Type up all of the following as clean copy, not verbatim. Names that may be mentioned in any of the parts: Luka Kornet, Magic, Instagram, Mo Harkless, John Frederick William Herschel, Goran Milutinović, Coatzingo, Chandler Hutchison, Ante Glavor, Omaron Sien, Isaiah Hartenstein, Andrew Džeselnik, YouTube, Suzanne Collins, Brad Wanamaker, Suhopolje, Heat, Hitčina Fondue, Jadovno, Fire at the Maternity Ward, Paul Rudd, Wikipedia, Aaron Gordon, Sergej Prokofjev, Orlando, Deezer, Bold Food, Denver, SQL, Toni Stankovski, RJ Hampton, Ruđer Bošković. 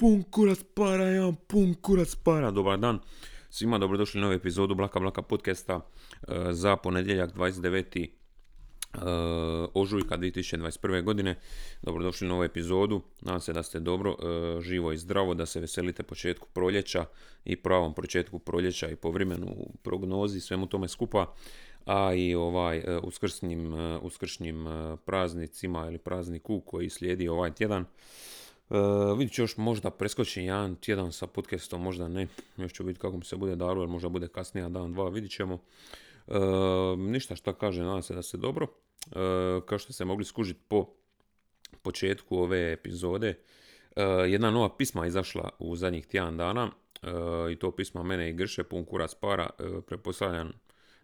Pun kurac para, ja, pun kurac para. Dobar dan svima, dobrodošli na novu epizodu Blaka Blaka podcasta za ponedjeljak 29. ožujka 2021. godine. Dobrodošli na ovu epizodu, nadam se da ste dobro, živo i zdravo, da se veselite početku proljeća i pravom početku proljeća i po vremenu, prognozi, svemu tome skupa, a i uskrsnim praznicima ili prazniku koji slijedi ovaj tjedan. Vidit ću još možda preskočim jedan tjedan sa podcastom, možda ne, još ću vidjeti kako mi se bude dalo, jer možda bude kasnije dan, dva, vidit ćemo. Ništa šta kaže, nadam se da se dobro. Kao što ste mogli skužiti po početku ove epizode, jedna nova pisma izašla u zadnjih tjedan dana, i to pisma mene i Grše, pun kurac para. Pretpostavljam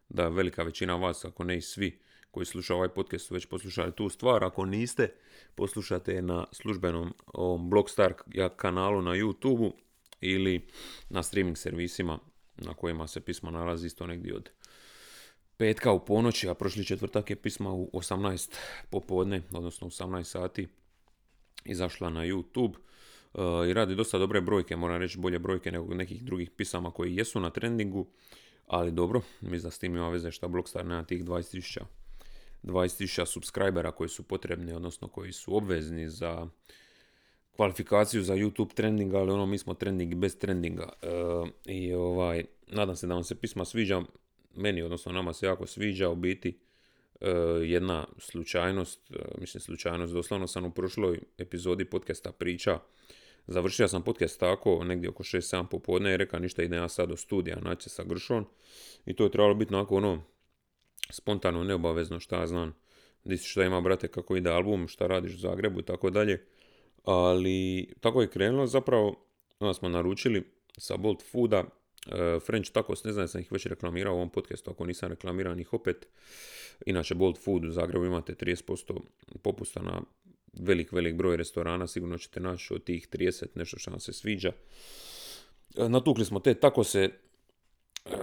da velika većina vas, ako ne i svi koji slušaju ovaj podcast, već poslušali tu stvar. Ako niste, poslušate na službenom Blogstar kanalu na YouTube ili na streaming servisima na kojima se pisma nalazi isto negdje od petka u ponoći, a prošli četvrtak je pisma u 18 popodne, odnosno 18 sati, izašla na YouTube. I radi dosta dobre brojke, moram reći bolje brojke nego nekih drugih pisama koji jesu na trendingu, ali dobro, mislim da s tim ima veze šta Blogstar nema tih 20.000 subscribera koji su potrebni, odnosno koji su obvezni za kvalifikaciju za YouTube trending, ali ono, mi smo trending bez trendinga. Nadam se da vam se pisma sviđa, meni, odnosno nama se jako sviđa. U biti jedna slučajnost, mislim slučajnost, doslovno sam u prošloj epizodi podcasta priča, završio sam podcast tako, negdje oko 6-7 popodne, i rekao ništa, idem ja sad do studija, naći sa Gršom, i to je trebalo biti onako ono, spontano, neobavezno, šta ja znam, di si, šta ima brate, kako ide album, šta radiš u Zagrebu i tako dalje, ali tako je krenulo zapravo. Onda smo naručili sa Bold Fooda French tacos, ne znam da sam ih već reklamirao u ovom podcastu, ako nisam reklamiran ih opet. Inače Bold Food u Zagrebu imate 30% popusta na velik broj restorana, sigurno ćete naći od tih 30 nešto što vam se sviđa. Natukli smo te takose,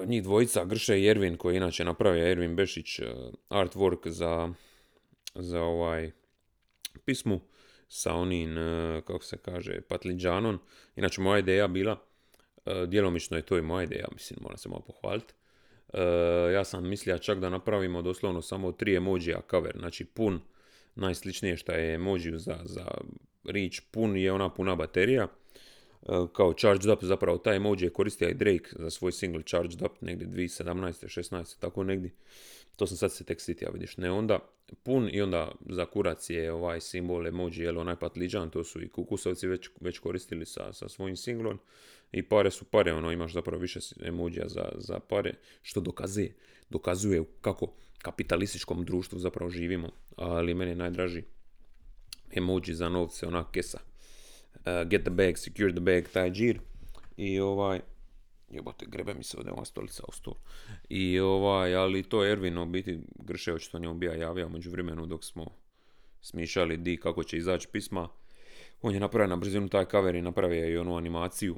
njih dvojica, Grše i Ervin, koji inače napravio Ervin Bešić artwork za ovaj pismu sa onim, kako se kaže, patliđanom. Inače moja ideja bila, djelomično je to i moja ideja, mislim, moram se malo pohvaliti. Ja sam mislio čak da napravimo doslovno samo 3 emojija cover, znači pun, najsličnije što je emojiju za rič pun je ona puna baterija, kao Charged Up, zapravo taj emoji je koristio i Drake za svoj single Charged Up negdje 2017. 16. tako negdje, to sam sad se tek sitio, vidiš, ne onda pun i onda za kurac je ovaj simbol emoji, jel onaj patliđan, to su i Kukusovci već koristili sa svojim singlom, i pare su pare, ono imaš zapravo više emojija za pare, što dokazuje kako kapitalističkom društvu zapravo živimo, ali meni je najdraži emoji za novce, ona kesa. Get the bag, secure the bag, taj džir. I jebate, grebe mi se ovdje ova stolica u stol. I ali to je Ervin, u biti Grše očito njemu bija javio među vremenu dok smo smišali di kako će izaći pisma. On je napravio na brzinu taj cover i napravio i onu animaciju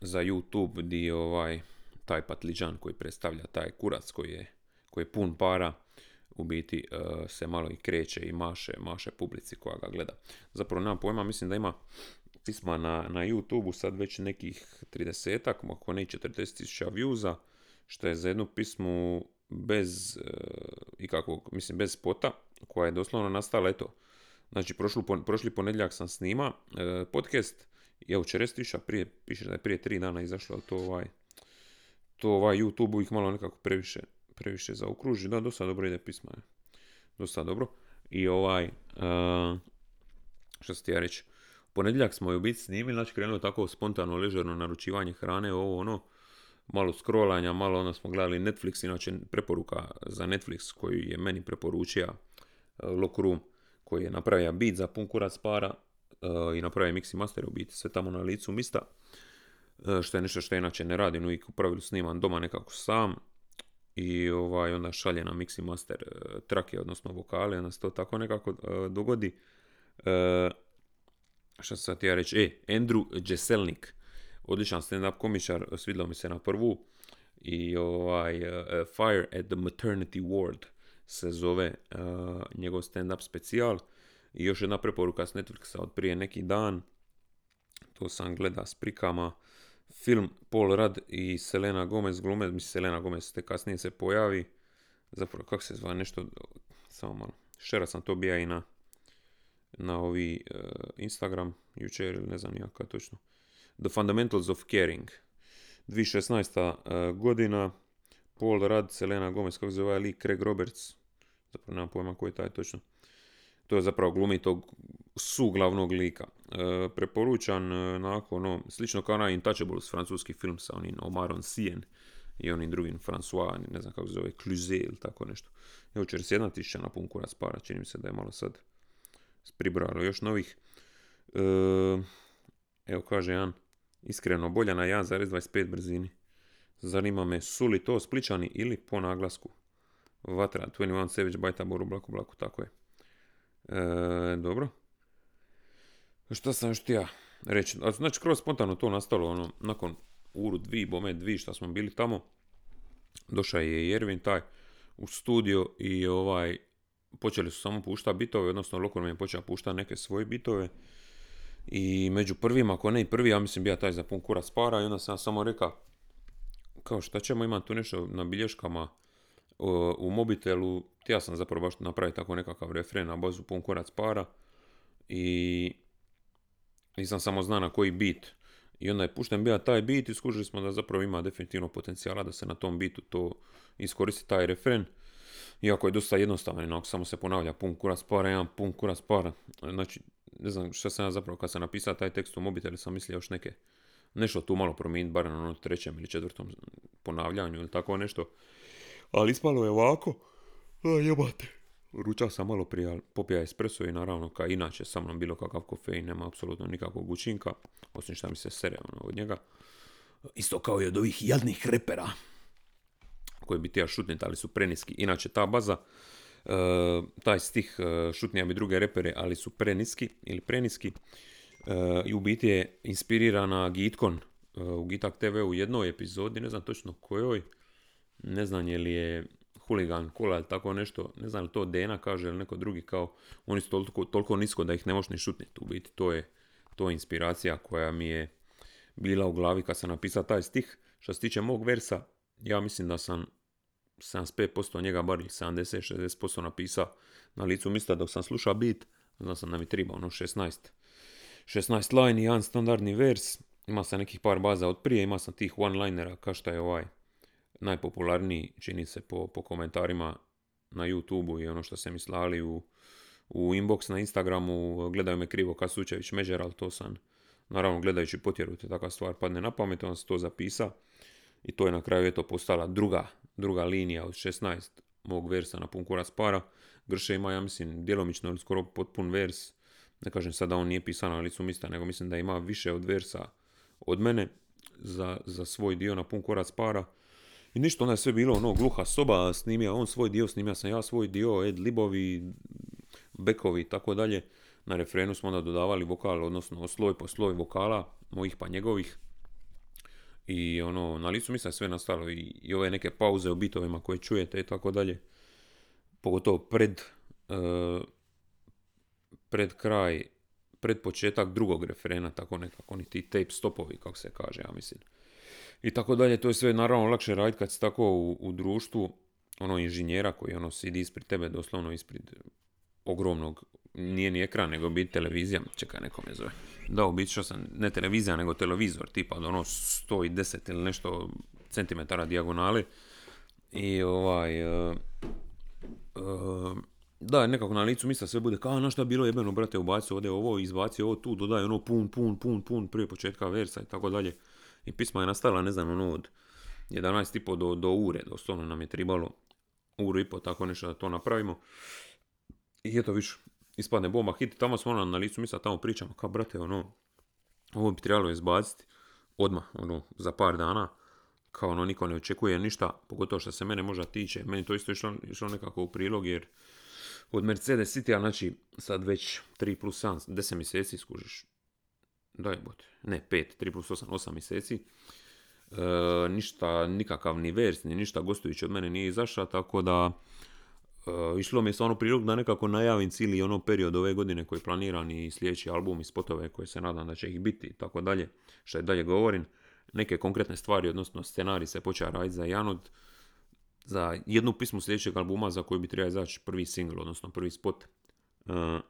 za YouTube di taj patliđan koji predstavlja taj kurac koji je pun para, u biti se malo i kreće i maše publici koja ga gleda. Zapravo nema pojma, mislim da ima pisma na YouTube-u sad već nekih 30-ak, ako ne 40.000 viewsa, što je za jednu pismu bez ikakvog, mislim bez spota, koja je doslovno nastala, eto. Znači prošli ponedjeljak sam snima podcast, i evo 40.000, piše da je prije 3 dana izašlo, ali to YouTube ih malo nekako previše zaokruži, da, dosta dobro ide pisma, je. Dosta dobro. I što se ti ja reći, ponedjeljak smo ju biti snimili, znači krenuo tako spontano, ležerno naručivanje hrane, malo scrollanja, malo, onda smo gledali Netflix, inače preporuka za Netflix koju je meni preporučio Lock Room, koji je napravio beat za pun kurac para, i napravio mix i master, u biti sve tamo na licu mista, što je nešto što inače ne radim, uvijek u pravilu snimam doma nekako sam, i onda šalje na mix i master trake, odnosno vokale, onda se to tako nekako dogodi. Šta sad ja reći, Andrew Džeselnik, odličan stand-up komičar, svidilo mi se na prvu, i Fire at the Maternity Ward se zove njegov stand-up specijal. I još jedna preporuka s Netflixa od prije neki dan, to sam gleda s prikama. Film Paul Rudd i Selena Gomez glume, mislim Selena Gomez te kasnije se pojavi. Zapravo, kako se zva nešto, samo malo. Šera sam to bija i na ovi Instagram, jučer ili ne znam ja kada točno. The Fundamentals of Caring. 2016. Godina. Paul Rudd, Selena Gomez, kako se zove lik, Craig Roberts. Zapravo nemam pojma koji je taj točno. To je zapravo glumi tog suglavnog lika. Preporučan nakon, slično kao na Intouchables, francuski film sa onim Omaron Sien i onim drugim François, ne znam kako se zove, Cluzet ili tako nešto. Evo će 1.000 na pun kurac para, čini mi se da je malo sad pribralo još novih. Evo kaže Jan, iskreno bolja na 1.25 brzini. Zanima me, su li to Spličani ili po naglasku? Vatra, 21 Savage, Bajta, Boru, Blaku, Blaku, tako je. Dobro. Šta sam još ja reći? Znači, kroz spontano to nastalo, nakon uru dvi šta smo bili tamo, došao je Ervin taj u studio i počeli su samo puštati bitove, odnosno Lock Room je počeo puštati neke svoje bitove. I među prvima, ako ne i prvi, ja mislim bija taj za pun kurac para i onda sam samo rekao, kao šta ćemo, imam tu nešto na bilješkama u mobitelu, ja sam zapravo baš napravio tako nekakav refren na bazu pun kurac para i nisam samo znao na koji bit. I onda je pušten bio taj bit i skužili smo da zapravo ima definitivno potencijala da se na tom bitu to iskoristi taj refren. Iako je dosta jednostavno, inako samo se ponavlja pun kurac para, jedan pun kurac para. Znači, ne znam šta sam ja zapravo, kad sam napisao taj tekst u mobitelu sam mislio još nešto tu malo promijeniti, bar na trećem ili četvrtom ponavljanju ili tako nešto. Ali ispalo je ovako, jebate. Ručao sam malo prije, popija espresso i naravno kao inače sa mnom bilo kakav kofein nema apsolutno nikakvog učinka, osim što mi se sere od njega. Isto kao i od ovih jadnih repera koji bi tija šutniti, ali su preniski. Inače ta baza, taj stih šutnija bi druge repere, ali su preniski ili preniski. I u biti je inspirirana Gitkon u Gitak TV u jednoj epizodi, ne znam točno kojoj. Ne znam je li je huligan, kola ili tako nešto, ne znam li to Dena kaže ili neko drugi kao oni su toliko nisko da ih ne možeš ni šutniti. U biti to je inspiracija koja mi je bila u glavi kad sam napisao taj stih. Što se tiče mog versa, ja mislim da sam 75% njega, bar 70-60% napisao na licu mista dok sam slušao beat. Znam sam da mi treba 16 line i jedan standardni vers. Ima sam nekih par baza od prije, ima sam tih one-linera kao šta je najpopularniji, čini se po komentarima na YouTubeu i ono što se mi slali u inbox na Instagramu, gledaju me krivo kad Vučević međer, ali to sam, naravno gledajući potjeru te taka stvar padne na pamet, on se to zapisa i to je na kraju eto postala druga linija od 16 mog versa na pun kurac para. Grše ima, ja mislim, djelomično ili skoro potpun vers, ne kažem sad da on nije pisan na licu mista, nego mislim da ima više od versa od mene za svoj dio na pun kurac para. I ništa, onda je sve bilo gluha soba, snimio on svoj dio, snimio sam ja svoj dio, edlibovi, bekovi i tako dalje. Na refrenu smo onda dodavali vokal, odnosno sloj po sloj vokala, mojih pa njegovih. I na licu mislim sve nastalo i ove neke pauze u bitovima koje čujete i tako dalje. Pogotovo pred kraj, pred početak drugog refrena, tako nekako, oni ti tape stopovi, kako se kaže, ja mislim. I tako dalje, to je sve naravno lakše raditi kad si tako u društvu inženjera koji sidi ispred tebe, doslovno ispred ogromnog, nije ni ekran, nego biti televizija, čekaj neko me zove. Da, u biti što sam, ne televizija, nego televizor, tipa od 110 ili nešto centimetara dijagonale. I da, nekako na licu misla sve bude kao, šta bilo jebeno, brate, ubaci ovdje ovo, izbaci ovo tu, dodaj pun, prije početka versa i tako dalje. I pisma je nastala, ne znam, od 11.30 do ure, doslovno nam je trebalo uru i po, tako nešto da to napravimo. I eto viš, ispadne bomba hit, tamo smo na licu misa, tamo pričamo, kao brate, ovo bi trebalo izbaciti odmah, za par dana, kao niko ne očekuje ništa, pogotovo što se mene možda tiče, meni to isto išlo nekako u prilog, jer od Mercedes City, znači sad već 3+1, 10 mjeseci skužiš. Daj bot, ne 5, 3+8, 8 mjeseci, nikakav ni vers, ni ništa gostujući od mene nije izašao, tako da išlo mi je stvarno prilog da nekako najavim cijeli ono period ove godine koji je planiran i sljedeći album i spotove koje se nadam da će ih biti i tako dalje, što je dalje govorim. Neke konkretne stvari, odnosno scenarij se počeo raditi za jednu pismu sljedećeg albuma za koju bi trebao izaći prvi single, odnosno prvi spot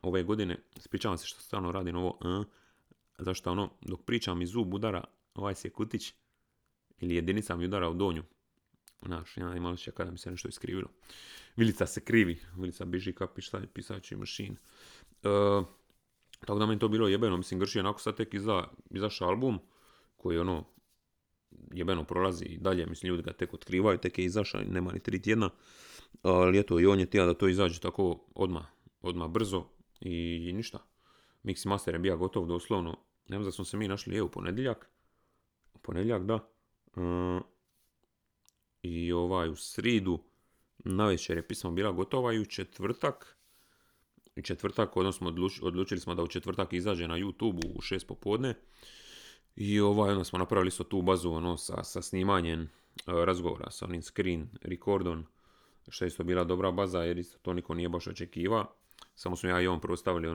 ove godine. Spričavam se što stvarno radim ovo, zašto ono, dok pričam i zub udara, ovaj si je kutić ili jedinica mi udara u donju. Znaš, ja imam osjećaj kada mi se nešto iskrivilo. Vilica se krivi, Vilica biži ka pisači mašin. Tako da meni to bilo jebeno, mislim Grši je onako sad tek izašao album koji ono jebeno prolazi i dalje, mislim ljudi ga tek otkrivaju, tek je izašao, nema ni 3 tjedna. Ali eto, i on je tijela da to izađe tako odmah brzo i ništa. Mix i master je bio gotov doslovno, nema da smo se mi našli u ponedjeljak. U ponedjeljak, da. I u sridu navečer je pisma bila gotova i u četvrtak. I četvrtak, odnosno odlučili smo da u četvrtak izađe na YouTube u 6 popodne. I onda smo napravili isto tu bazu sa snimanjem razgovora, sa onim screen recordom, što je isto bila dobra baza jer isto to niko nije baš očekiva. Samo smo ja i on prostavili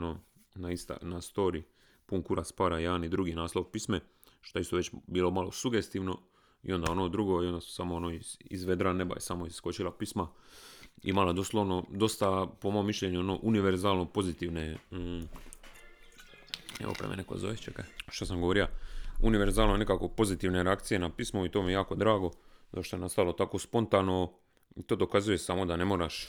na story pun kurac para jedan i drugi naslov pisme, što je isto već bilo malo sugestivno. I onda drugo, i onda su samo iz vedra neba je samo iskočila pisma. Imala doslovno dosta, po mom mišljenju, univerzalno pozitivne... Evo pre me neko zove, čekaj, što sam govorio. Univerzalno nekako pozitivne reakcije na pismo i to mi je jako drago. Zašto je nastalo tako spontano. I to dokazuje samo da ne moraš...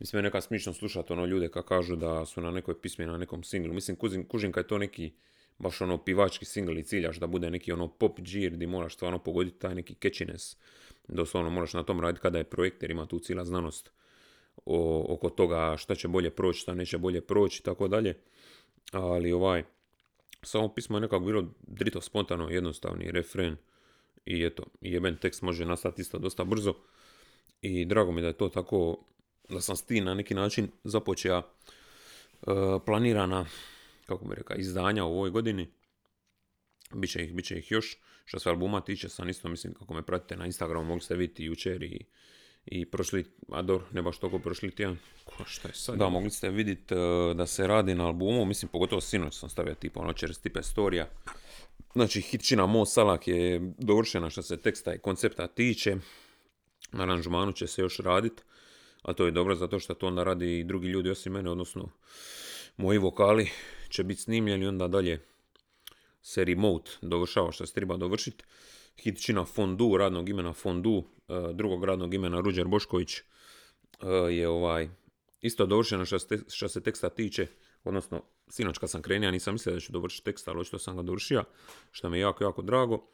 Mislim, je neka smišno slušati ljude kad kažu da su na nekoj pismi, na nekom singlu. Mislim, kužim kad je to neki... baš pivački single i ciljaš da bude neki pop džir gdje moraš stvarno pogoditi taj neki catchiness. Doslovno moraš na tom raditi kada je projekt jer ima tu cijela znanost oko toga šta će bolje proći, šta neće bolje proći i tako dalje. Ali samo pismo je nekako bilo drito spontano, jednostavni refren i eto, jeben tekst može nastati isto dosta brzo. I drago mi da je to tako, da sam s tim na neki način započeo planirana izdanja u ovoj godini. Biće ih još. Što se albuma tiče, sam isto, mislim, kako me pratite na Instagramu, mogli ste vidjeti jučer i prošli, ne baš toliko prošli tjedan. Šta je sad? Da, mogli ste vidjeti da se radi na albumu, mislim, pogotovo sinoć sam stavio tipa, čez tipe storija. Znači, Hitčina Mosalak je dovršena što se teksta i koncepta tiče. Na aranžmanu će se još raditi, a to je dobro zato što to onda radi i drugi ljudi osim mene, odnosno moji vokali će biti snimljeni, onda dalje se remote dovršava što se treba dovršiti. Hitčina Fondue, radnog imena Fondue, drugog radnog imena Ruđer Bošković je isto dovršeno što se teksta tiče, odnosno sinoć kad sam krenio nisam mislio da ću dovršiti tekst, ali očito sam ga dovršio, što mi je jako, jako drago.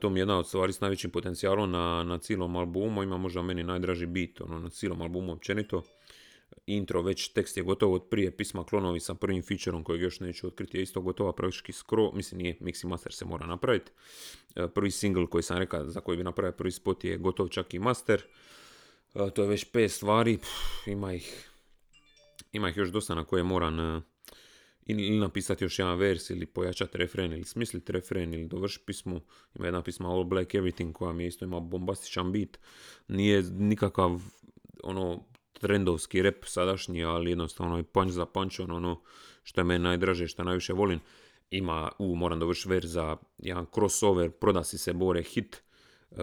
To mi je jedna od stvari s najvećim potencijalom na cijelom albumu, ima možda meni najdraži beat na cijelom albumu općenito. Intro, već tekst je gotovo od prije pisma, klonovi sa prvim featureom kojeg još neću otkriti je isto gotova praktički skoro, mislim nije, mix i master se mora napraviti. Prvi single koji sam rekao za koji bi napravio prvi spot je gotov čak i master. To je već 5 stvari, ima ih još dosta na koje moram ili napisati još jedan vers ili pojačati refren ili smisliti refren ili dovršiti pismu. Ima jedna pisma All Black Everything koja mi je isto ima bombastičan beat, nije nikakav trendovski rap sadašnji, ali jednostavno je punch za punch, što je meni najdraže, što najviše volim. Ima, moram dovršiti vers za jedan crossover, proda si se bore hit,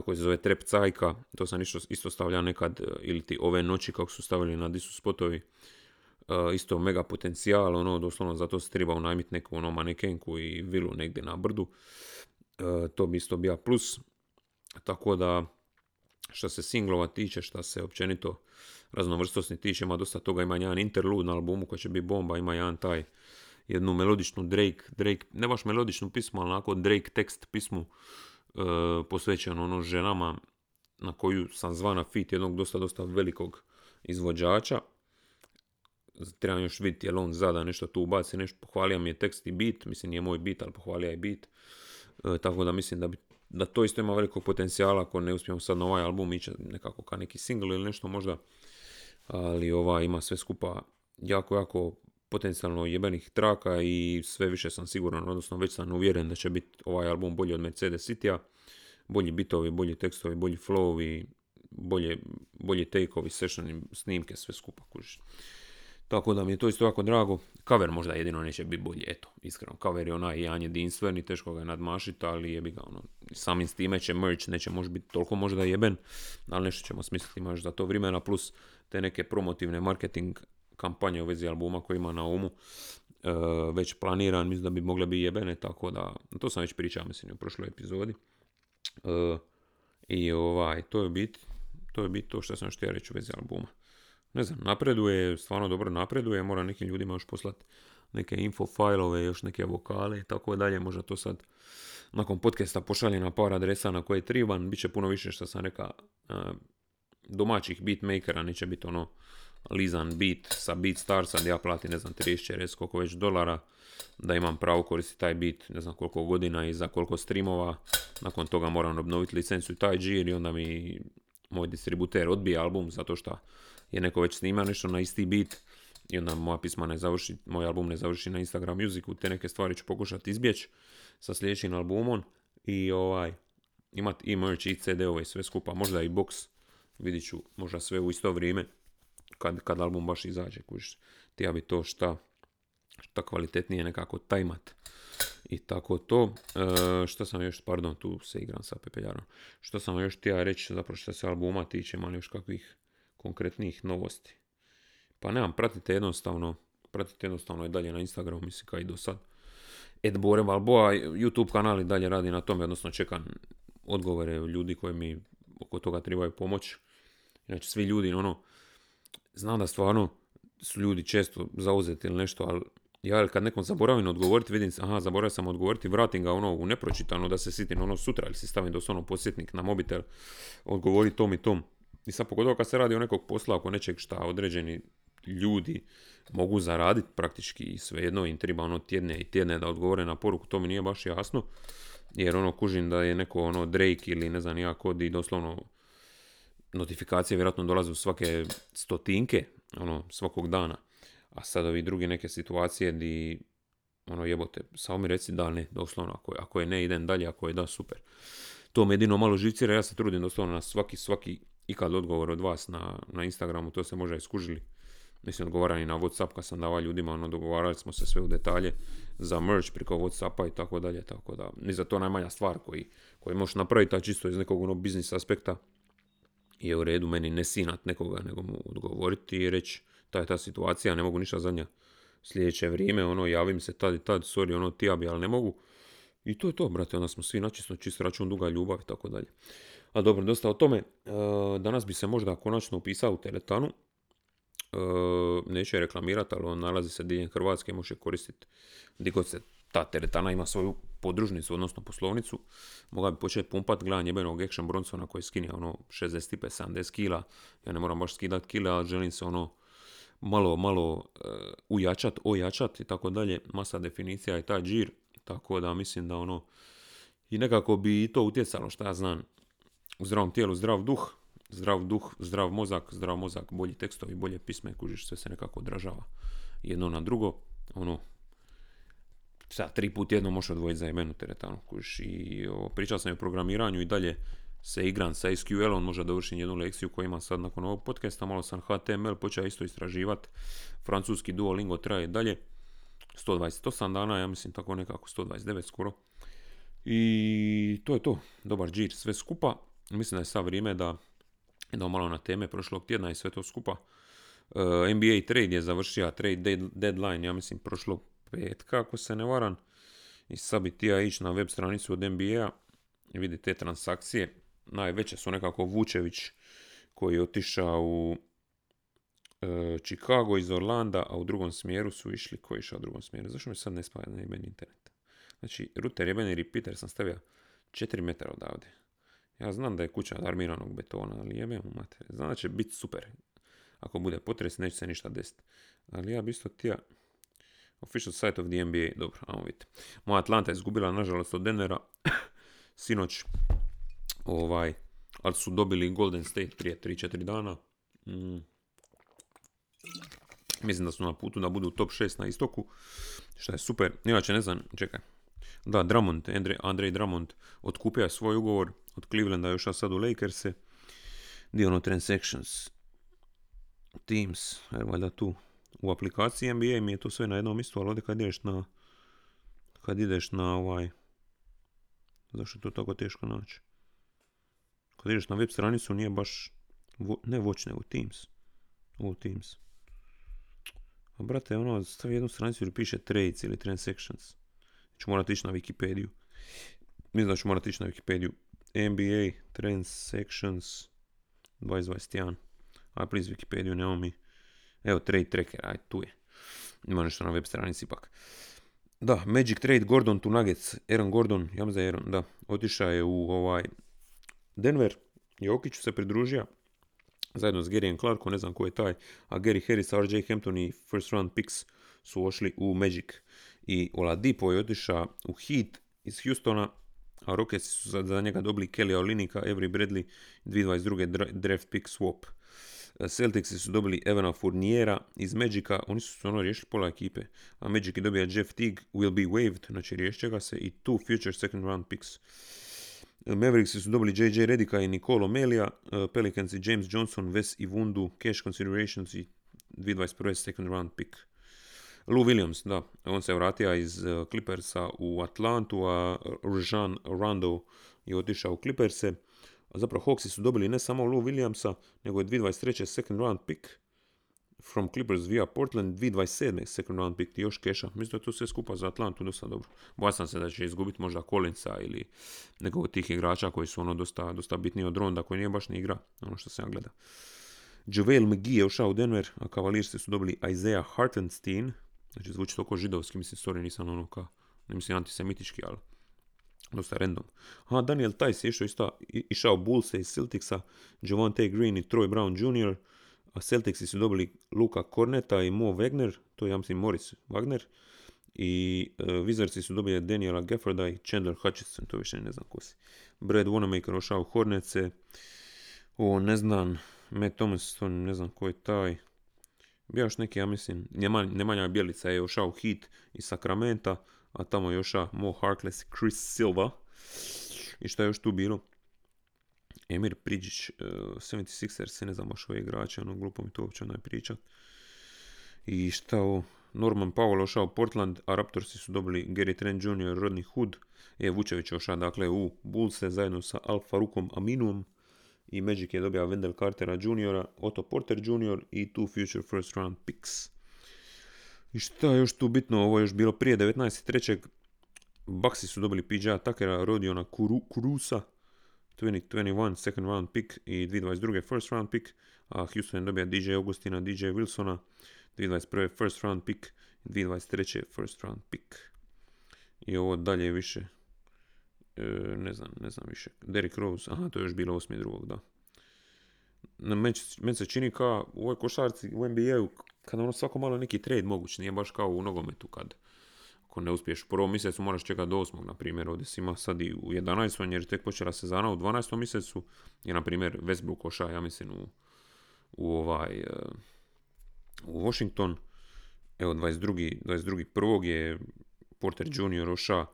koji se zove Trap Cajka, to sam isto stavljao nekad, ili ti ove noći kako su stavili na disu spotovi, isto mega potencijal, doslovno zato se treba unajmiti neku manekenku i vilu negdje na brdu, to bi isto bio plus, tako da, što se singlova tiče, što se općenito raznovrstosni tiče, ima dosta toga, ima jedan interlude na albumu koji će biti bomba, ima jedan jednu melodičnu Drake, ne baš melodičnu pismu, ali onako Drake tekst pismu posvećeno ženama na koju sam zvana fit jednog dosta velikog izvođača. Trebam još vidjeti jel on zada nešto tu ubaci, nešto pohvalio mi je tekst i beat, mislim nije moj beat, ali pohvalio je beat, tako da mislim da bi da to isto ima velikog potencijala ako ne uspijemo sad na ovaj album ići nekako ka neki single ili nešto možda, ali ima sve skupa jako, jako potencijalno jebenih traka i sve više sam siguran, odnosno već sam uvjeren da će biti ovaj album bolji od Mercedes Citya, bolji bitovi, bolji tekstovi, bolji flowovi, bolje take-ovi, sessioni, snimke, sve skupa kužiš. Tako da mi je to isto ovako drago. Cover možda jedino neće biti bolje, eto, iskreno. Cover je onaj jedan jedinstveni, teško ga je nadmašiti, ali jebi ga, ono, samim s time će merch, neće možda biti toliko možda jeben, ali nešto ćemo smisliti imaš za to vremena, plus te neke promotivne marketing kampanje u vezi albuma koji ima na umu, već planiran, mislim da bi mogle biti jebene, tako da, to sam već pričao, mislim, u prošloj epizodi. I ovaj, to je bit to što sam htio reći u vezi albuma. Ne znam, napreduje, stvarno dobro napreduje, moram nekim ljudima još poslati neke info fajlove, još neke vokale i tako dalje, možda to sad nakon podcasta pošalje na par adresa na koje tribam, bit će puno više što sam rekao domaćih beatmakera, neće biti ono lizan beat sa Beat Starsa gdje ja platim, ne znam, 30-40 koliko već dolara da imam pravo koristiti taj beat, ne znam koliko godina i za koliko streamova, nakon toga moram obnoviti licencu taj džir i onda mi moj distributer odbija album zato što je neko već snima nešto na isti beat i onda moja pisma ne završi, moj album ne završi na Instagram Musicu, te neke stvari ću pokušati izbjeći sa sljedećim albumom i ovaj, imati i merch i CD-ove i sve skupa, možda i box, vidit ću možda sve u isto vrijeme kad album baš izađe, kužiš, ti ja bi to šta kvalitetnije nekako tajmat. I tako to, što sam još, pardon, tu se igram sa pepeljarom, što sam još ti ja reći, zapravo što se albuma tiče, imam još kakvih konkretnih novosti. Pa nemam, pratite jednostavno i dalje na Instagramu, mislim kao i do sad. Edbore Balboa, YouTube kanal i dalje radi na tome, odnosno čekam odgovore ljudi koji mi oko toga trebaju pomoć. Znači svi ljudi, ono, znam da stvarno su ljudi često zauzeti ili nešto, ali ja kad nekom zaboravim odgovoriti, vidim se, aha, zaboravio sam odgovoriti, vratim ga ono u nepročitano da se sitim ono sutra ili si stavim doslovno podsjetnik na mobitel, odgovori tom i tom. I sad pogotovo kad se radi o nekog posla, oko nečeg šta određeni ljudi mogu zaraditi praktički i svejedno im treba ono tjedne da odgovore na poruku, to mi nije baš jasno, jer ono kužim da je neko ono Drake ili ne znam ja kod i doslovno notifikacije vjerojatno dolaze u svake stotinke, ono svakog dana. A sad ovi drugi neke situacije di, ono jebote, samo mi reci da ne, doslovno, ako je ne idem dalje, ako je da, super. To me jedino malo živcira, ja se trudim doslovno na svaki ikad odgovor od vas na Instagramu, to se možda iskužili. Mislim, odgovarani na Whatsapp, kad sam davao ljudima, ono, dogovarali smo se sve u detalje za merch preko Whatsappa i tako dalje, tako da, ni za to najmanja stvar koji možeš napraviti, a čisto iz nekog ono biznis aspekta je u redu meni ne sinat nekoga, nego mu odgovoriti i reći ta situacija, ne mogu ništa za nja sljedeće vrijeme, ono, javim se tad i tad, sorry, ono, ti ja bi, ali ne mogu. I to je to, brate, onda smo svi načisno, čist račun duga ljubav i tako dalje. A dobro, dosta o tome, danas bi se možda konačno upisao u teretanu, neću je reklamirati, ali on nalazi se diljem Hrvatske, može koristiti gdje god se ta teretana ima svoju podružnicu, odnosno poslovnicu, mogla bi početi pumpat gledanje jebenog Action Bronsona koji skinja ono 65-70 kila, ja ne moram baš skidati kile, ali želim se ono malo ujačat, ojačat i tako dalje, masa definicija je taj džir, tako da mislim da ono i nekako bi i to utjecalo šta ja znam, u zdravom tijelu zdrav duh, zdrav mozak, bolji tekstovi, bolje pisme, kužiš, sve se nekako odražava jedno na drugo, ono sad 3 puta jedno možeš odvojiti za jebenu teretanu, kužiš, i pričao sam o programiranju i dalje se igram sa SQL-om, možda dovršim jednu lekciju koju imam sad nakon ovog podcasta, malo sam HTML počeo isto istraživati, francuski Duolingo traje dalje, 128 dana, ja mislim tako nekako, 129 skoro, i to je to, dobar džir, sve skupa, mislim da je sad vrijeme da malo na teme prošlog tjedna i sve to skupa, NBA trade je završio, trade deadline, ja mislim prošlog petka, ako se ne varam, i sad bi tija ići na web stranicu od NBA-a, vidi te transakcije, najveće su nekako Vučević koji je otišao u Chicago iz Orlanda, a u drugom smjeru su išli, koji je išao u drugom smjeru, zašto mi sad ne spaja na jebeni internet? Znači, router jebeni repeater sam stavio 4 metara odavde. Ja znam da je kuća od armiranog betona, ali jebemo mater, znam da će biti super. Ako bude potres, neće se ništa desiti. Ali ja bi isto tija... Official site of the NBA, dobro, ajmo vidite. Moja Atlanta je izgubila, nažalost, od Denvera, sinoć, ali su dobili Golden State prije 3-4 dana. Mislim da su na putu da budu top 6 na istoku, što je super. Inače, ne znam, čekaj. Da, Drummond, Andrew Drummond, otkupio je svoj ugovor od Clevelanda, još sad u Lakers-e. gdje ono transactions, Teams, valjda tu u aplikaciji NBA mi je to sve na jednom istu, ali ovdje kad ideš na ovaj, zašto je to tako teško naći? Kad ideš na web stranicu nije baš ne Watch nego Teams. Ovo Teams. A brate, ono stavi jednu stranicu gdje piše trades ili transactions. Znači morate ići na Wikipediju. Mislim da ću morati ići na Wikipediju. NBA transactions 2021. Aj please Wikipediju, nemo mi. Evo trade tracker, aj tu je. Ima nešto na web stranici ipak. Da, Magic trade Gordon to Nuggets. Aaron Gordon, ja za Aaron, da. Otišao je u ovaj Denver. Jokiću se pridružio. Zajedno s Garyjem Clarkom, ne znam ko je taj. A Gary Harris, RJ Hampton i first round picks su ošli u Magic. I Oladipo je otišao u Heat iz Houstona. A Rockets su za njega dobili Kelly Olinika, Avery Bradley, 2022. draft pick swap. Celticsi su dobili Evana Fourniera iz Magica, oni su ono riješili pola ekipe. A Magic je dobija Jeff Teague, will be waived, znači riješit će ga se, i two future second round picks. Mavericksi su dobili JJ Redika i Nicolo Melija, Pelicansi James Johnson, Wes Iwundu, cash considerations i 2021. second round pick. Lou Williams, da, on se vratio iz Clippersa u Atlantu, a Rajon Rondo je otišao u Clipperse. Zapravo Hawksi su dobili ne samo Lou Williamsa, nego je 2023. second round pick from Clippers via Portland, 2027. second round pick i još keša. Mislim da je to sve skupa za Atlantu dosta dobro. Bojao sam se da će izgubiti možda Collinsa ili nekog od tih igrača koji su ono dosta bitni od Ronda, koji nije baš ni igra, ono što se ja gleda. JaVale McGee je ušao u Denver, a Cavaliersi su dobili Isaiah Hartenstein, znači zvuči to ko židovski, mislim, sorry, nisam ono ka, ne mislim antisemitički, ali dosta random. Aha, Daniel Tice je išao Bulls iz Celticsa, Javante Green i Troy Brown Jr., a Celticsi su dobili Luka Korneta i Mo Wagner, to je, ja mislim, Morris Wagner, i Wizardsi su dobili Daniela Gafforda i Chandler Hutchison, to više ne znam ko si. Brad Wanamaker ušao u Hornetse, ne znam, Matt Thomas, ne znam ko je taj. Bio još neki, ja mislim, Nemanja Bjelica je ušao u Heat iz Sakramenta, a tamo je ušao Mo Harkless, Chris Silva. I šta je još tu bilo? Emir Pridžić, 76ers, ne znam baš ove igrače, ono glupo mi to uopće onaj pričat. I šta ovo? Norman Powell ušao u Portland, a Raptorsi su dobili Gary Trent Jr. i Rodney Hood. Vučević je ušao, dakle, u Bullse zajedno sa Al-Farukom Aminuom. I Magic je dobio Wendell Cartera Jr., Otto Porter Jr. i two future first round picks. I šta još tu bitno, ovo je još bilo prije 19.3. Baxi su dobili PJ Tuckera, Rodiona Kurusa, 2021 second round pick i 2022 first round pick. A Houston je dobio DJ Augustina, DJ Wilsona, 2021 first round pick i 2023 first round pick. I ovo dalje više. Ne znam više. Derrick Rose, aha, to je još bilo 8.2. da. Meni se čini kao u ovoj košarci, u NBA-u, kada ono svako malo neki trade moguć, nije baš kao u nogometu kad ako ne uspiješ u prvom mjesecu moraš čekati do 8. na primjer, ovdje si ima sad i u 11. jer tek počela sezona, u 12. mjesecu je na primjer Westbrook ošao, ja mislim, u Washington. Evo 22.1. je Porter Jr. ošao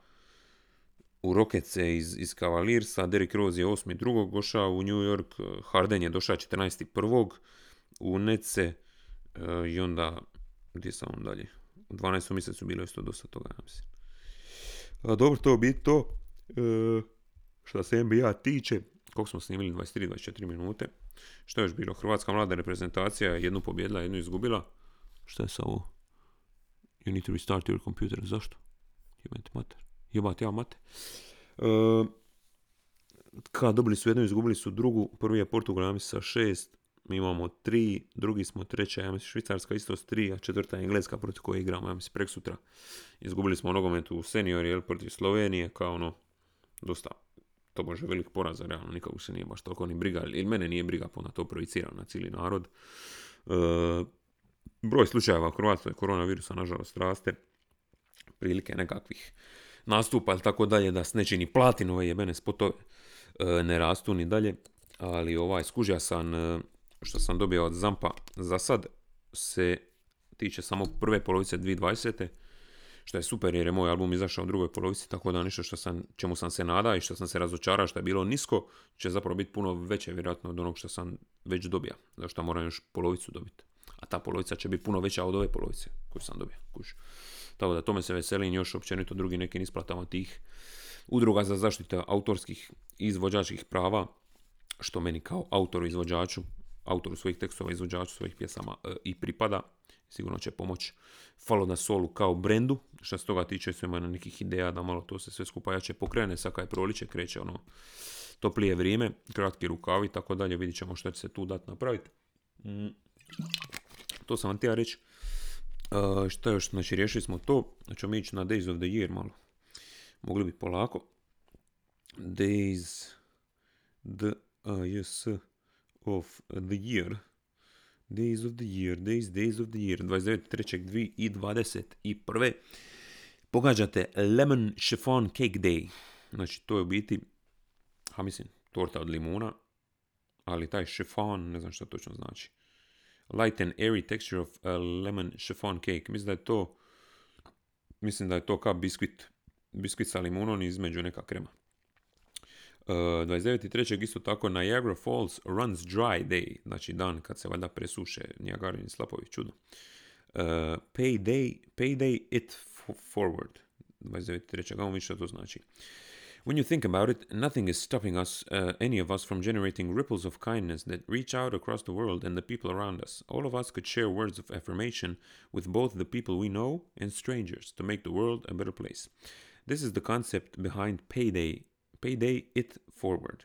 u Rocketse iz Cavaliersa, Derrick Rose je 8.2. došao u New York, Harden je došao 14.1. u Netse, i onda, gdje sam on dalje, u 12. mjesecu bilo isto dosta toga, ja mislim. A dobro, to bi to, što se NBA tiče, koliko smo snimili, 23-24 minute. Što je još bilo, hrvatska mlada reprezentacija je jednu pobjedila, jednu izgubila. Šta je sa ovo? You need to restart your computer, zašto? Jebate mater. Kad dobili su jednu, izgubili su drugu. Prvi je Portugal, ja mislim, sa 6. Mi imamo 3, drugi smo 3. Ja mislim, Švicarska isto s 3, a 4. je Engleska protiv koje igramo, ja mislim, prek sutra. Izgubili smo nogomet u seniori, jel, protiv Slovenije, kao ono, dosta. To bože velik poraz, realno, nikako se nije baš toliko ni briga, ili mene nije briga, pa onda to projicira na cijeli narod. Broj slučajeva u Hrvatskoj koronavirusa, nažalost, raste. Prilike nekakvih nastupa ili tako dalje, da s neči ni platinove jebene spotove ne rastu ni dalje, ali skužija sam što sam dobio od Zampa za sad se tiče samo prve polovice 2020. što je super jer je moj album izašao u drugoj polovici, tako da nešto što sam, čemu sam se nadao i što sam se razočarao što je bilo nisko će zapravo biti puno veće vjerojatno od onog što sam već dobija, zašto moram još polovicu dobiti. A ta polovica će biti puno veća od ove polovice koju sam dobija. Kuš. Tako da tome se veselim, još općenito drugi nekim isplatama tih udruga za zaštitu autorskih i izvođačkih prava, što meni kao autoru izvođaču, autoru svojih tekstova, izvođaču svojih pjesama i pripada. Sigurno će pomoć Follow na Solu kao brendu. Što se toga tiče, su imaju nekih ideja da malo to se sve skupa jače pokrene. Saka je proliče, kreće ono toplije vrijeme, kratki rukavi, tako dalje. Vidit ćemo što će se tu dati napraviti. To sam vam tija reći. Šta još? Znači, riješili smo to. Znači, mi ići na Days of the Year malo. Mogli bi polako. Days... Days of the Year, 29.3.2021. Pogađate Lemon Chiffon Cake Day. Znači, to je u biti, ha mislim, torta od limuna, ali taj chiffon, ne znam što točno znači. Light and airy texture of lemon chiffon cake. Mislim da je to kao biskvit sa limunom i između neka krema. 29.3. isto tako Niagara Falls Runs Dry Day, znači dan kad se valjda presuše Niagarini slapovi, čudo. Payday it forward. 29.3. Gledamo što to znači. When you think about it, nothing is stopping us, any of us, from generating ripples of kindness that reach out across the world and the people around us. All of us could share words of affirmation with both the people we know and strangers to make the world a better place. This is the concept behind Payday it forward.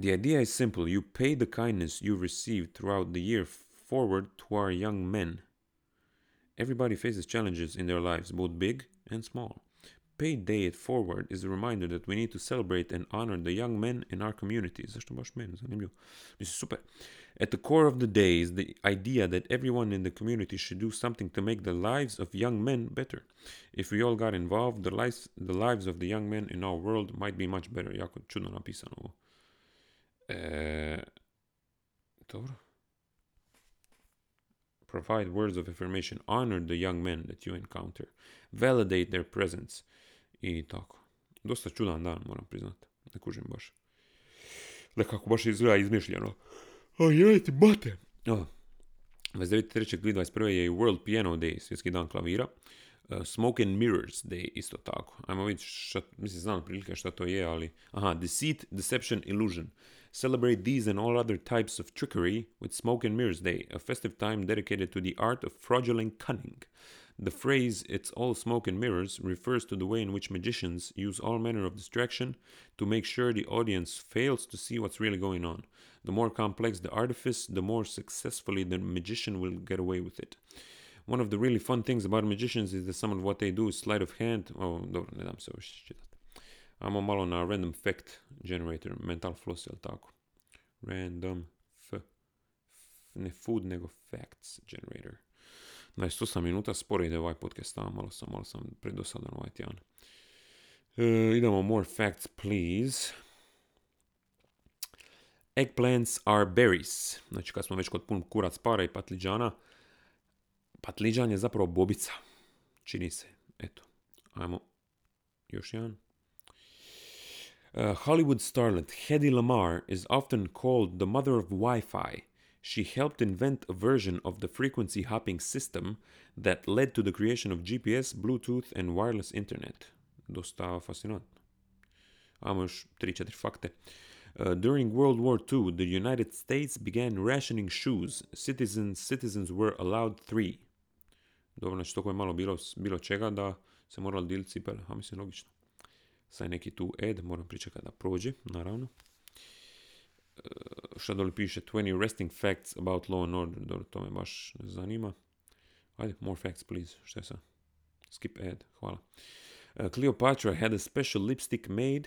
The idea is simple. You pay the kindness you received throughout the year forward to our young men. Everybody faces challenges in their lives, both big and small. Payday it forward is a reminder that we need to celebrate and honor the young men in our communities. Zašto baš men? Zanimljivo. Mislim, super. At the core of the day is the idea that everyone in the community should do something to make the lives of young men better. If we all got involved, the lives of the young men in our world might be much better. Jako čudno napisano ovo. Dobro. Provide words of affirmation. Honor the young men that you encounter. Validate their presence. I tako. Dosta čudan dan, moram priznati. Ne kužim baš. Nekako baš izgleda izmišljeno. Ajaj ti bate! 29.3.2021. je World Piano Day, svjetski dan klavira. Smoke and Mirrors Day, isto tako. Ajmo vidjeti, mislim, znam prilike šta to je, ali... Aha, Deceit, Deception, Illusion. Celebrate these and all other types of trickery with Smoke and Mirrors Day, a festive time dedicated to the art of fraudulent cunning. The phrase, it's all smoke and mirrors, refers to the way in which magicians use all manner of distraction to make sure the audience fails to see what's really going on. The more complex the artifice, the more successfully the magician will get away with it. One of the really fun things about magicians is that some of what they do is sleight of hand. Oh, dobro, ne dam se još čitati. Ajmo malo na random fact generator, mental floss, jel tako? Random ne food, nego facts generator. 28 minuta, sporo ide ovaj podcast, malo sam predosadan ovaj tjedan. Idemo, more facts, please. Eggplants are berries. Znači, kad smo već kod pun kurac para i patliđana, patliđan je zapravo bobica. Čini se. Eto. Ajmo. Još jedan. Hollywood starlet Hedy Lamarr is often called the mother of Wi-Fi. She helped invent a version of the frequency hopping system that led to the creation of GPS, Bluetooth and wireless internet. Dosta fascinantno. Ajmo još 3-4 fakte. During World War II, the United States began rationing shoes. Citizens were allowed 3. Dobro, znači toko je malo bilo čega da se moralo dijeliti cipele. A mislim, logično. Saj neki tu ad, moram pričekati da prođe, naravno. Šta dole piše, 20 resting facts about law and order, dobro, to me baš zanima. Ajde, more facts please, šta je sad? Skip ad, hvala. Cleopatra had a special lipstick made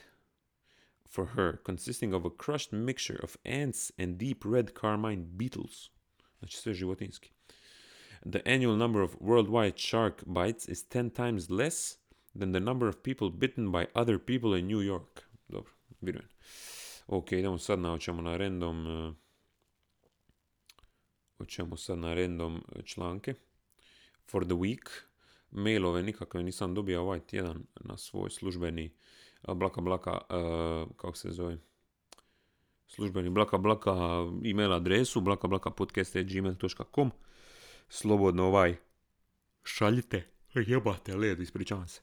for her, consisting of a crushed mixture of ants and deep red carmine beetles. Znači sve životinski. The annual number of worldwide shark bites is 10 times less than the number of people bitten by other people in New York. Dobro, vidim. Ok, idemo sad na oćemo sad na random članke. For the week, mailove nikakve nisam dobio ovaj tjedan na svoj službeni Blaka Blaka, kako se zove, službeni Blaka Blaka email adresu blakablakapodcast@gmail.com. Slobodno šaljite, jebate led, ispričavam se.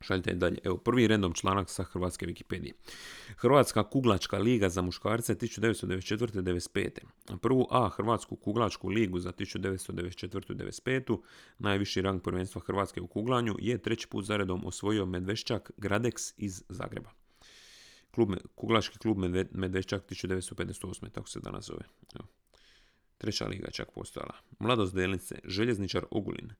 Šaljite dalje. Evo, prvi random članak sa hrvatske Wikipedije. Hrvatska kuglačka liga za muškarce 1994-95. Prvu A Hrvatsku kuglačku ligu za 1994-95. Najviši rang prvenstva Hrvatske u kuglanju je treći put zaredom osvojio Medvešćak Gradex iz Zagreba. Kuglački klub Medvešćak 1958. Tako se danas zove. Evo. Treća liga čak postojala. Mladost Delnice, Željezničar Ogulin,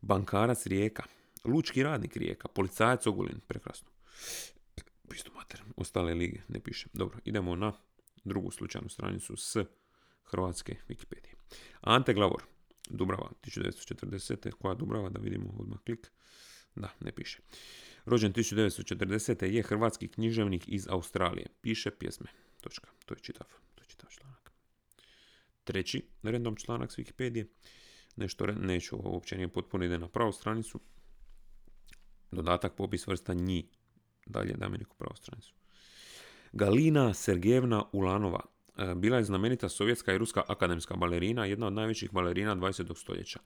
Bankarac Rijeka, Lučki radnik Rijeka, Policajac Ogulin, prekrasno. Isto mater, ostale lige ne piše. Dobro, idemo na drugu slučajnu stranicu s hrvatske Wikipedije. Ante Glavor, Dubrava, 1940. Koja Dubrava, da vidimo odmah klik. Da, ne piše. Rođen 1940. je hrvatski književnik iz Australije. Piše pjesme. Točka. To je čitav članak. Treći random članak s Wikipedije. Nešto neću, uopće nije potpuno, ide na pravu stranicu. Dodatak popis vrsta nji. Dalje Damiriku pravu stranicu. Galina Sergejevna Ulanova. Bila je znamenita sovjetska i ruska akademska balerina, jedna od najvećih balerina 20. stoljeća.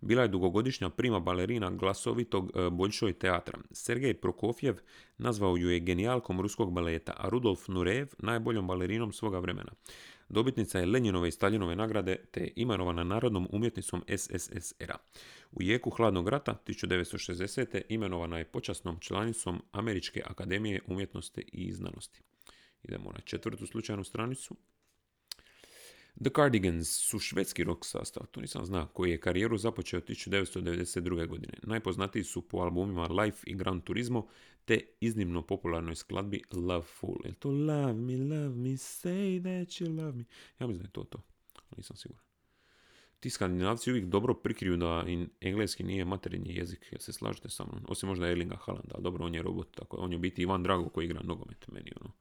Bila je dugogodišnja prima balerina glasovitog Bolšoj teatra. Sergej Prokofjev nazvao ju je genijalkom ruskog baleta, a Rudolf Nurejev najboljom balerinom svoga vremena. Dobitnica je Lenjinove i Staljinove nagrade te imenovana narodnom umjetnicom SSSR-a. U jeku hladnog rata 1960. imenovana je počasnom članicom Američke akademije umjetnosti i znanosti. Idemo na četvrtu slučajnu stranicu. The Cardigans su švedski rock sastav, to nisam znao, koji je karijeru započeo 1992. godine. Najpoznatiji su po albumima Life i Gran Turismo, te iznimno popularnoj skladbi Love Fool. Je to love me, say that you love me? Ja mislim da je to. Nisam siguran. Ti skandinavci uvijek dobro prikriju da engleski nije materinji jezik, jer se slažete sa mnom. Osim možda Erlinga Haalanda, dobro, on je robot, tako on je biti Ivan Drago koji igra nogomet meni, ono.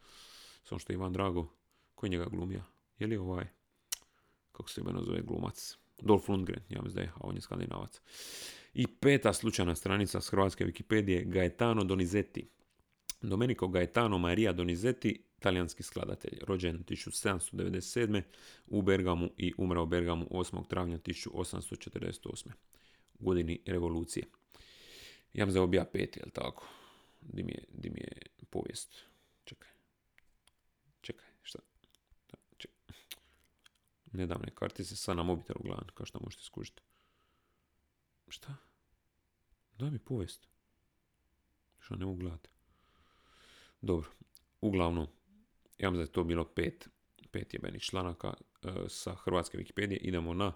Samo što je Ivan Drago, koji njega glumija? Je li kako se imeno zove glumac? Dolph Lundgren, ja mislim da je, a on je skandinavac. I peta slučajna stranica s hrvatske Wikipedije, Gaetano Donizetti. Domenico Gaetano Maria Donizetti, talijanski skladatelj, rođen 1797. u Bergamu i umrao u Bergamu 8. travnja 1848. godini revolucije. Ja mislim da je obja peti, jel tako? Di mi je povijest? Čekaj, šta? Nedavne kartice sad na mobitelu glavno, kao što možete skužiti. Šta? Daj mi povijest. Što ne mogu gledati. Dobro, uglavnom, ja vam da je to bilo pet jebenih članaka sa hrvatske Wikipedije. Idemo na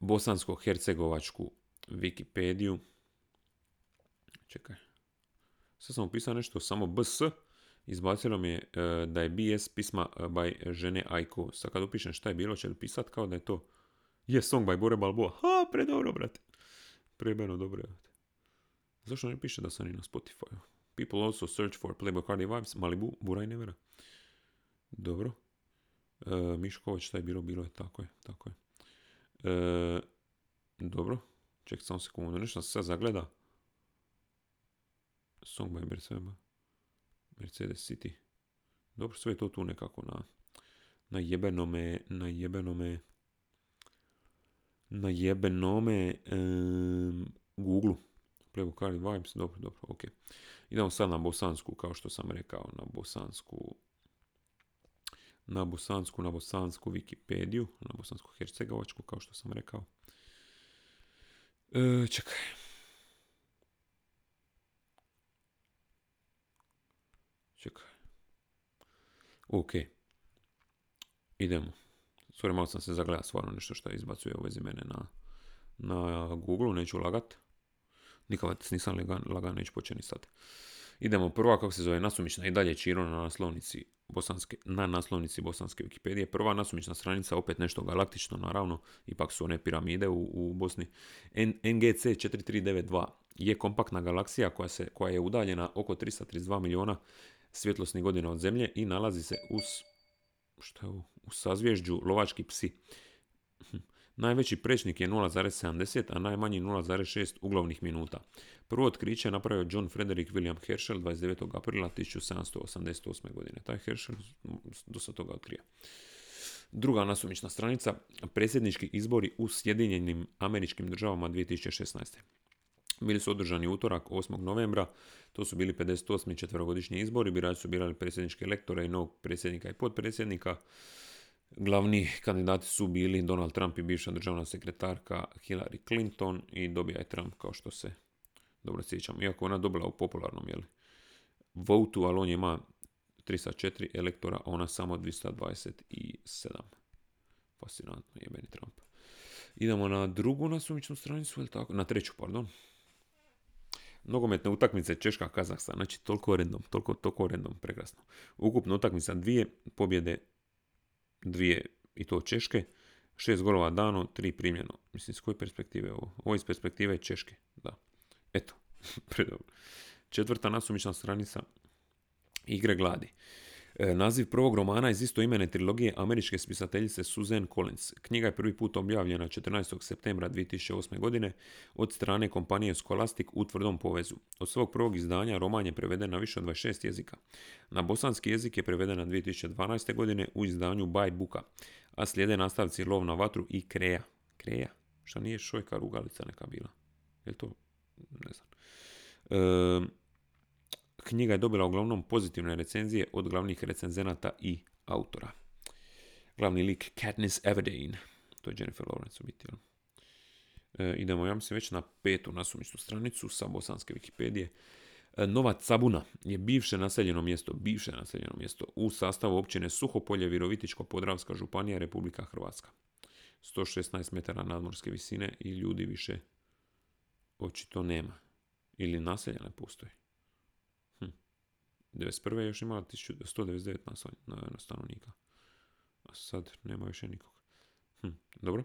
bosansko-hercegovačku Wikipediju. Čekaj. Sad sam upisao nešto, samo BS. Izbacilo mi je da je BS pisma by žene Aiko. Sad kad upišem šta je bilo, će li pisat kao da je to je song by Bore Balboa. Ha, predobro, brate. Prebeno dobro, brate. Zašto ne piše da sam i na Spotify? People also search for Playboy Cardi Vibes, Malibu, Buraj Nevera. Dobro. Miškovač, šta je bilo? Bilo je, tako je. Dobro. Ček, samo sekundu, nešto se sad zagleda. Song by Mercedes City. Dobro, sve je to tu nekako na jebenome Google. Playboy Cardi Vibes, dobro, ok. Idemo sad na bosansku, kao što sam rekao, na bosansku Wikipediju, na bosansku hercegovačku, kao što sam rekao. Čekaj. Ok, idemo. Sorry, malo sam se zagledao stvarno nešto što izbacuje ove mene na Google, neću lagat. Nikad nisam lagan, neću početi ni sad. Idemo prva, kako se zove, nasumična i dalje Čiro na naslovnici bosanske Wikipedije. Prva nasumična stranica, opet nešto galaktično, naravno, ipak su one piramide u Bosni. NGC 4392 je kompaktna galaksija koja je udaljena oko 332 miliona svjetlosnih godina od Zemlje i nalazi se u sazvježđu Lovački psi. Najveći prečnik je 0,70, a najmanji 0,6 uglavnih minuta. Prvo otkriće je napravio John Frederick William Herschel 29. aprila 1788. godine. Taj Herschel dosta toga otkrije. Druga nasumična stranica, predsjednički izbori u Sjedinjenim Američkim Državama 2016. Bili su održani utorak 8. novembra, to su bili 58. četverogodišnji izbori, birači su birali predsjedničke elektore i novog predsjednika i potpredsjednika. Glavni kandidati su bili Donald Trump i bivša državna sekretarka Hillary Clinton i dobija je Trump, kao što se dobro sjećam. Iako ona dobila u popularnom, votu, ali on ima 304 elektora, a ona samo 227. Fascinantno, jebeni Trump. Idemo na drugu nasumičnu stranicu, na treću, pardon. Nogometne utakmice Češka-Kazahstan, znači toliko random, prekrasno. Ukupna utakmica 2 pobjede, 2 i to Češke, 6 golova dano, 3 primljeno. Mislim, s koje perspektive je ovo? Ovo iz perspektive Češke, da. Eto, predobro. Četvrta nasumična stranica, Igre gladi. Naziv prvog romana iz istoimene trilogije američke spisateljice Suzanne Collins. Knjiga je prvi put objavljena 14. septembra 2008. godine od strane kompanije Scholastic u tvrdom povezu. Od svog prvog izdanja roman je preveden na više od 26 jezika. Na bosanski jezik je preveden na 2012. godine u izdanju By Booka, a slijede nastavci Lov na vatru i Kreja. Kreja? Šta nije šojka rugalica neka bila? Je to? Ne znam. Knjiga je dobila uglavnom pozitivne recenzije od glavnih recenzenata i autora. Glavni lik Katniss Everdeen. To je Jennifer Lawrence u biti. Idemo, ja mislim, već na petu nasumičnu stranicu sa bosanske Wikipedije. Nova Cabuna je bivše naseljeno mjesto u sastavu općine Suhopolje, Virovitičko-Podravska županija, Republika Hrvatska. 116 metara nadmorske visine i ljudi više očito nema. Ili naselja ne postoji. 1991. je još imala 199 stanovnika. A sad nema više nikog. Dobro.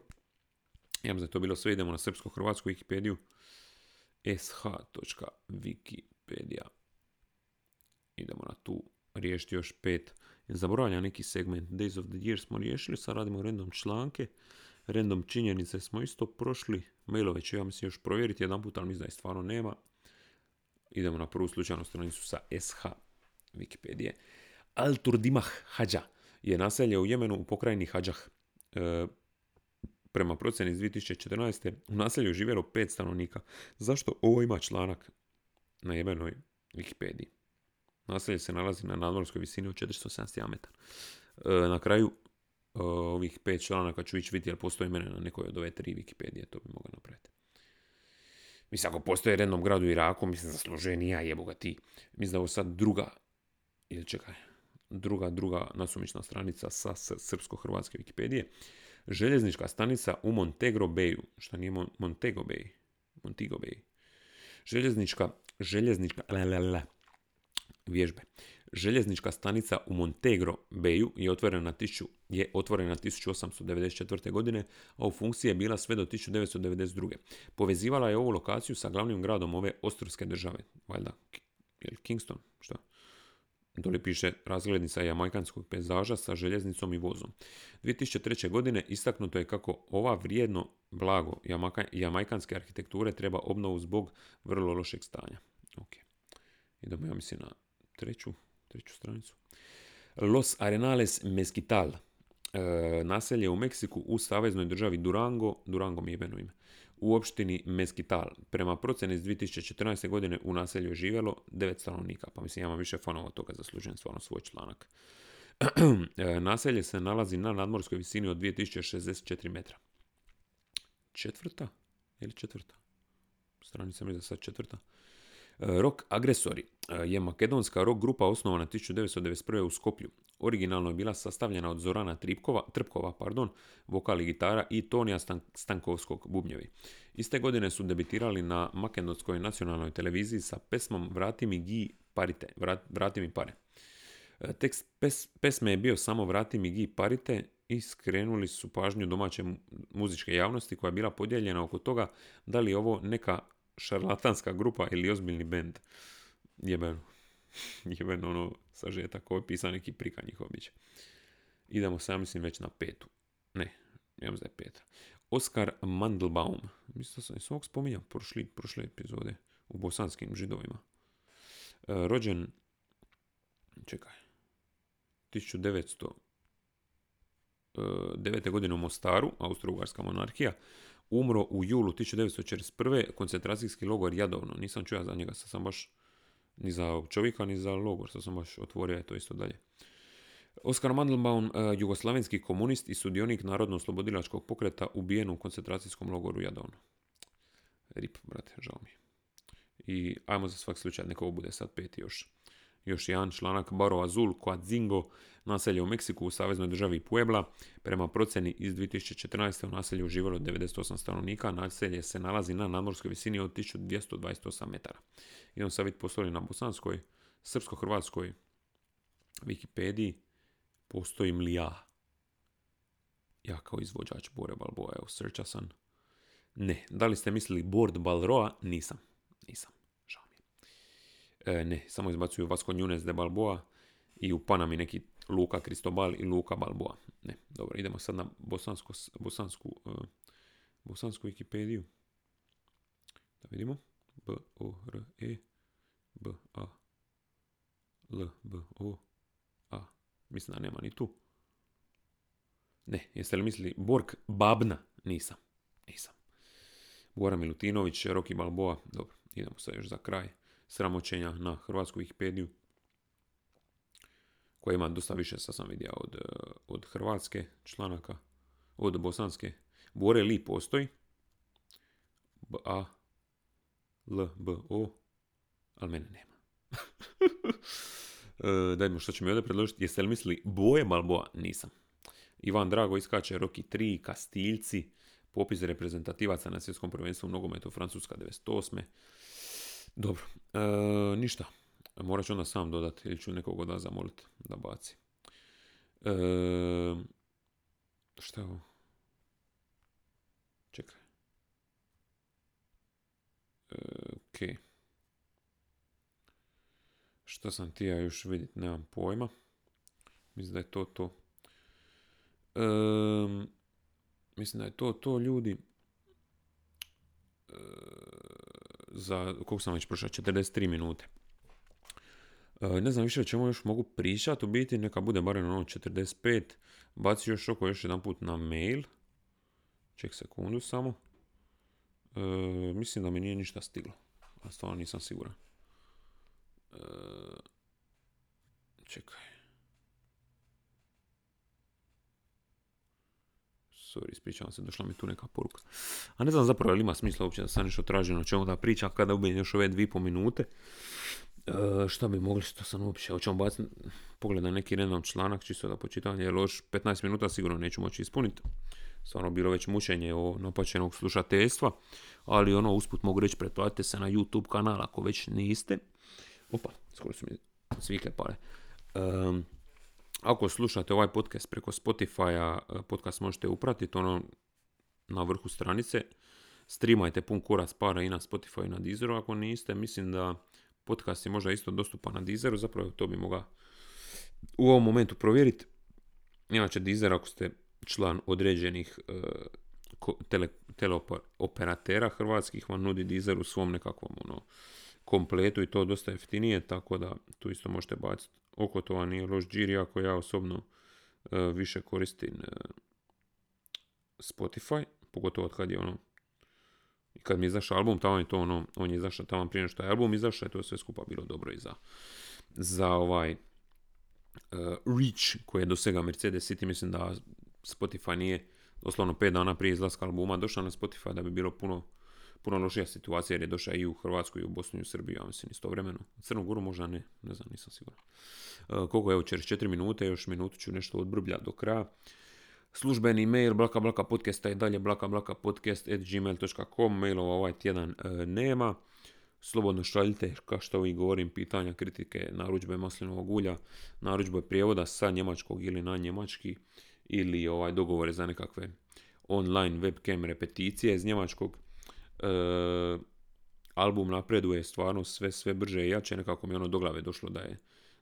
Ja bih za to bilo sve. Idemo na srpsko-hrvatsku Wikipediju. sh.wikipedia. Idemo na tu. Riješiti još 5. Zaboravljam neki segment. Days of the year smo riješili. Sad radimo random članke. Random činjenice smo isto prošli. Mailove ću ja mislim još provjeriti jedan put, ali mislim da je stvarno nema. Idemo na prvu slučajnu stranicu sa SH Wikipedije. Al-Turdimah Hadža je naselje u Jemenu u pokrajini Hadžah. Prema procjeni iz 2014. u naselju živjelo 5 stanovnika. Zašto ovo ima članak na jemenoj Wikipediji? Naselje se nalazi na nadmorskoj visini od 471 metara. Na kraju ovih 5 članaka ću ići vidjeti jer postoji mene na nekoj od ove 3 Wikipedije. To bi mogao napraviti. Mislim, ako postoje random grad u Iraku, mislim, zaslužuje nije, jeboga ti. Mislim da ovo sad druga nasumična stranica sa srpsko-hrvatske Wikipedije. Željeznička stanica u Montego Bayu. Šta nije Montego Bay? Montego Bay. Željeznička stanica u Montego Bayu je otvorena 1894. godine, a u funkciji je bila sve do 1992. Povezivala je ovu lokaciju sa glavnim gradom ove ostrvske države. Valjda, je li Kingston? Šta? Doli piše razglednica jamajkanskog pejzaža sa željeznicom i vozom. 2003. godine istaknuto je kako ova vrijedno blago jamajkanske arhitekture treba obnovu zbog vrlo lošeg stanja. Okay. Idemo, ja mislim, na treću stranicu. Los Arenales Mezquital. Naselje u Meksiku u saveznoj državi Durango mi je jebeno ime, u opštini Mezquital. Prema procjeni iz 2014. godine u naselju je živjelo 9 stanovnika. Pa mislim, ja imam više fanova toga, zaslužen stvarno svoj članak. Naselje se nalazi na nadmorskoj visini od 2064 metra. Četvrta? Stranica mi je za sad četvrta. Rock Agresori je makedonska rock grupa osnovana 1991. u Skoplju. Originalno je bila sastavljena od Zorana Trpkova, vokal i gitara, i Tonija Stankovskog, bubnjevi. Iste godine su debitirali na makedonskoj nacionalnoj televiziji sa pesmom Vrati mi pare. Tekst pesme je bio samo Vrati mi gi parite i skrenuli su pažnju domaće muzičke javnosti koja je bila podijeljena oko toga da li je ovo neka šarlatanska grupa ili ozbiljni bend. Jebeno ono sažetak koji je pisan neki prika njihov biće. Idemo, sam mislim, već na petu. Ne, ja mislim da je peta. Oskar Mandelbaum, mislim da sam ovog spominjao prošle epizode u bosanskim židovima. Rođen, 1909. godine u Mostaru, Austro-Ugarska monarhija. Umro u julu 1941. koncentracijski logor Jadovno. Nisam čuo za njega, sad sam baš ni za čovjeka, ni za logor, sad sam baš otvorio to isto dalje. Oskar Mandelbaum, jugoslavenski komunist i sudionik narodno-oslobodilačkog pokreta, ubijen u koncentracijskom logoru Jadovno. Rip, brate, žao mi. I ajmo za svak slučaj, neko bude sad peti još. Još jedan članak, Baro Azul, Coatzingo, naselje u Meksiku u saveznoj državi Puebla. Prema procjeni iz 2014. u naselju uživalo 98 stanovnika, naselje se nalazi na nadmorskoj visini od 1228 metara. Idemo savjet postoji na bosanskoj, srpsko-hrvatskoj Wikipediji. Postojim li ja? Ja kao izvođač Bore Balboa, evo, searcha sam. Ne, da li ste mislili Bord Balroa? Nisam. Ne, samo izbacuju Vasco Nunes de Balboa i u Panami neki Luka Cristobal i Luka Balboa. Ne, dobro, idemo sad na bosansku Wikipediju. Da vidimo. B-O-R-E-B-A-L-B-O-A. Mislim da nema ni tu. Ne, jeste li mislili Bork Babna? Nisam. Goran Milutinović, Roki Balboa. Dobro, idemo sad još za kraj. Sramoćenja na hrvatsku Wikipediju, koja ima dosta više, sad sam vidio, od hrvatske članaka, od bosanske. Bore li postoji? B-A-L-B-O, ali mene nema. Dajmo što će mi ovdje predložiti. Jeste li mislili Boje Balboa? Nisam. Ivan Drago iskače Roki 3, Kastiljci, popis reprezentativaca na svjetskom prvenstvu u nogometu Francuska 98. Dobro, ništa. Morat ću onda sam dodati ili ću nekog od vas zamoliti da baci. Šta je ovo? Čekaj. Okej. Šta sam ti ja još vidit, nemam pojma. Mislim da je to. Mislim da je to, ljudi. Za, koliko sam već prošao, 43 minute. Ne znam više o čemu još mogu pričati, u biti neka bude barem ono 45. Baci još oko još jedan put na mail. Ček sekundu samo. Mislim da mi nije ništa stiglo. A stvarno nisam siguran. Čekaj. Sorry, ispričavam se, došla mi tu neka poruka. A ne znam zapravo ili ima smisla uopće da sam nešto traženo o čemu da pričam kada ubijem još ove 2,5 minute. Šta bi mogli, što sam uopće, hoćemo baciti, pogledam neki random članak, čisto da počitam, jer još 15 minuta sigurno neću moći ispuniti. Stvarno bilo već mučenje o napačenog slušateljstva, ali ono, usput mogu reći, pretplatite se na YouTube kanal ako već niste. Opa, skoro su mi svikle pale. Ako slušate ovaj podcast preko Spotify-a, podcast možete upratiti ono na vrhu stranice. Streamajte pun kurac para i na Spotify i na Deezeru ako niste. Mislim da podcast je možda isto dostupan na Deezeru, zapravo to bi mogao u ovom momentu provjeriti. Inače Deezer, ako ste član određenih teleoperatera hrvatskih, vam nudi Deezer u svom nekakvom ono, kompletu i to dosta jeftinije, tako da tu isto možete baciti oko toga, nije loš džir, iako ja osobno više koristim Spotify, pogotovo kad je ono, kad mi je izašao album, tamo je to ono, on je izašao tamo prije što je album izašao, je to sve skupa bilo dobro i za ovaj reach koji je dosega Mercedes City, mislim da Spotify nije doslovno 5 dana prije izlaska albuma došao na Spotify, da bi bilo puno lošija situacija, jer je došao i u Hrvatsku i u Bosnu i u Srbiju, ja mislim istovremeno. Crnu Goru možda ne znam, nisam siguran. Koliko je, evo, čez 4 minute, još minutu ću nešto odbrbljati do kraja. Službeni mail blaka blaka podcasta i dalje blakablakapodcast@gmail.com, mailova ovaj tjedan nema. Slobodno šaljite, kao što vi govorim, pitanja, kritike, narudžbe maslinovog ulja, narudžbe prijevoda sa njemačkog ili na njemački, ili ovaj dogovore za nekakve online webcam repeticije iz njemačkog. Album napreduje stvarno sve brže i jače, nekako mi ono do glave došlo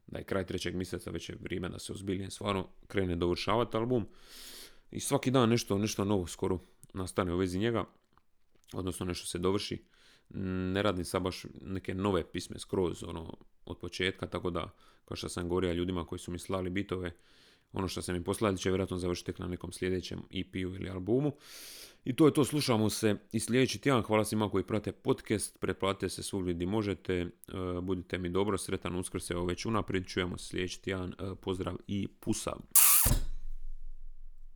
da je kraj 3. mjeseca, već je vrijeme da se ozbiljnije stvarno krene dovršavati album. I svaki dan nešto novo skoro nastane u vezi njega, odnosno nešto se dovrši. Ne radim sad baš neke nove pisme skroz od početka, tako da, kao što sam govorio ljudima koji su mi slali bitove, ono što sam im poslali će vjerojatno završiti tek na nekom sljedećem EP-u ili albumu. I to je to, slušamo se i sljedeći tjedan. Hvala svima koji prate podcast, pretplatite se svugdje gdje možete, budite mi dobro, sretan Uskrs, evo već unaprijed, čujemo se sljedeći tjedan, pozdrav i pusav!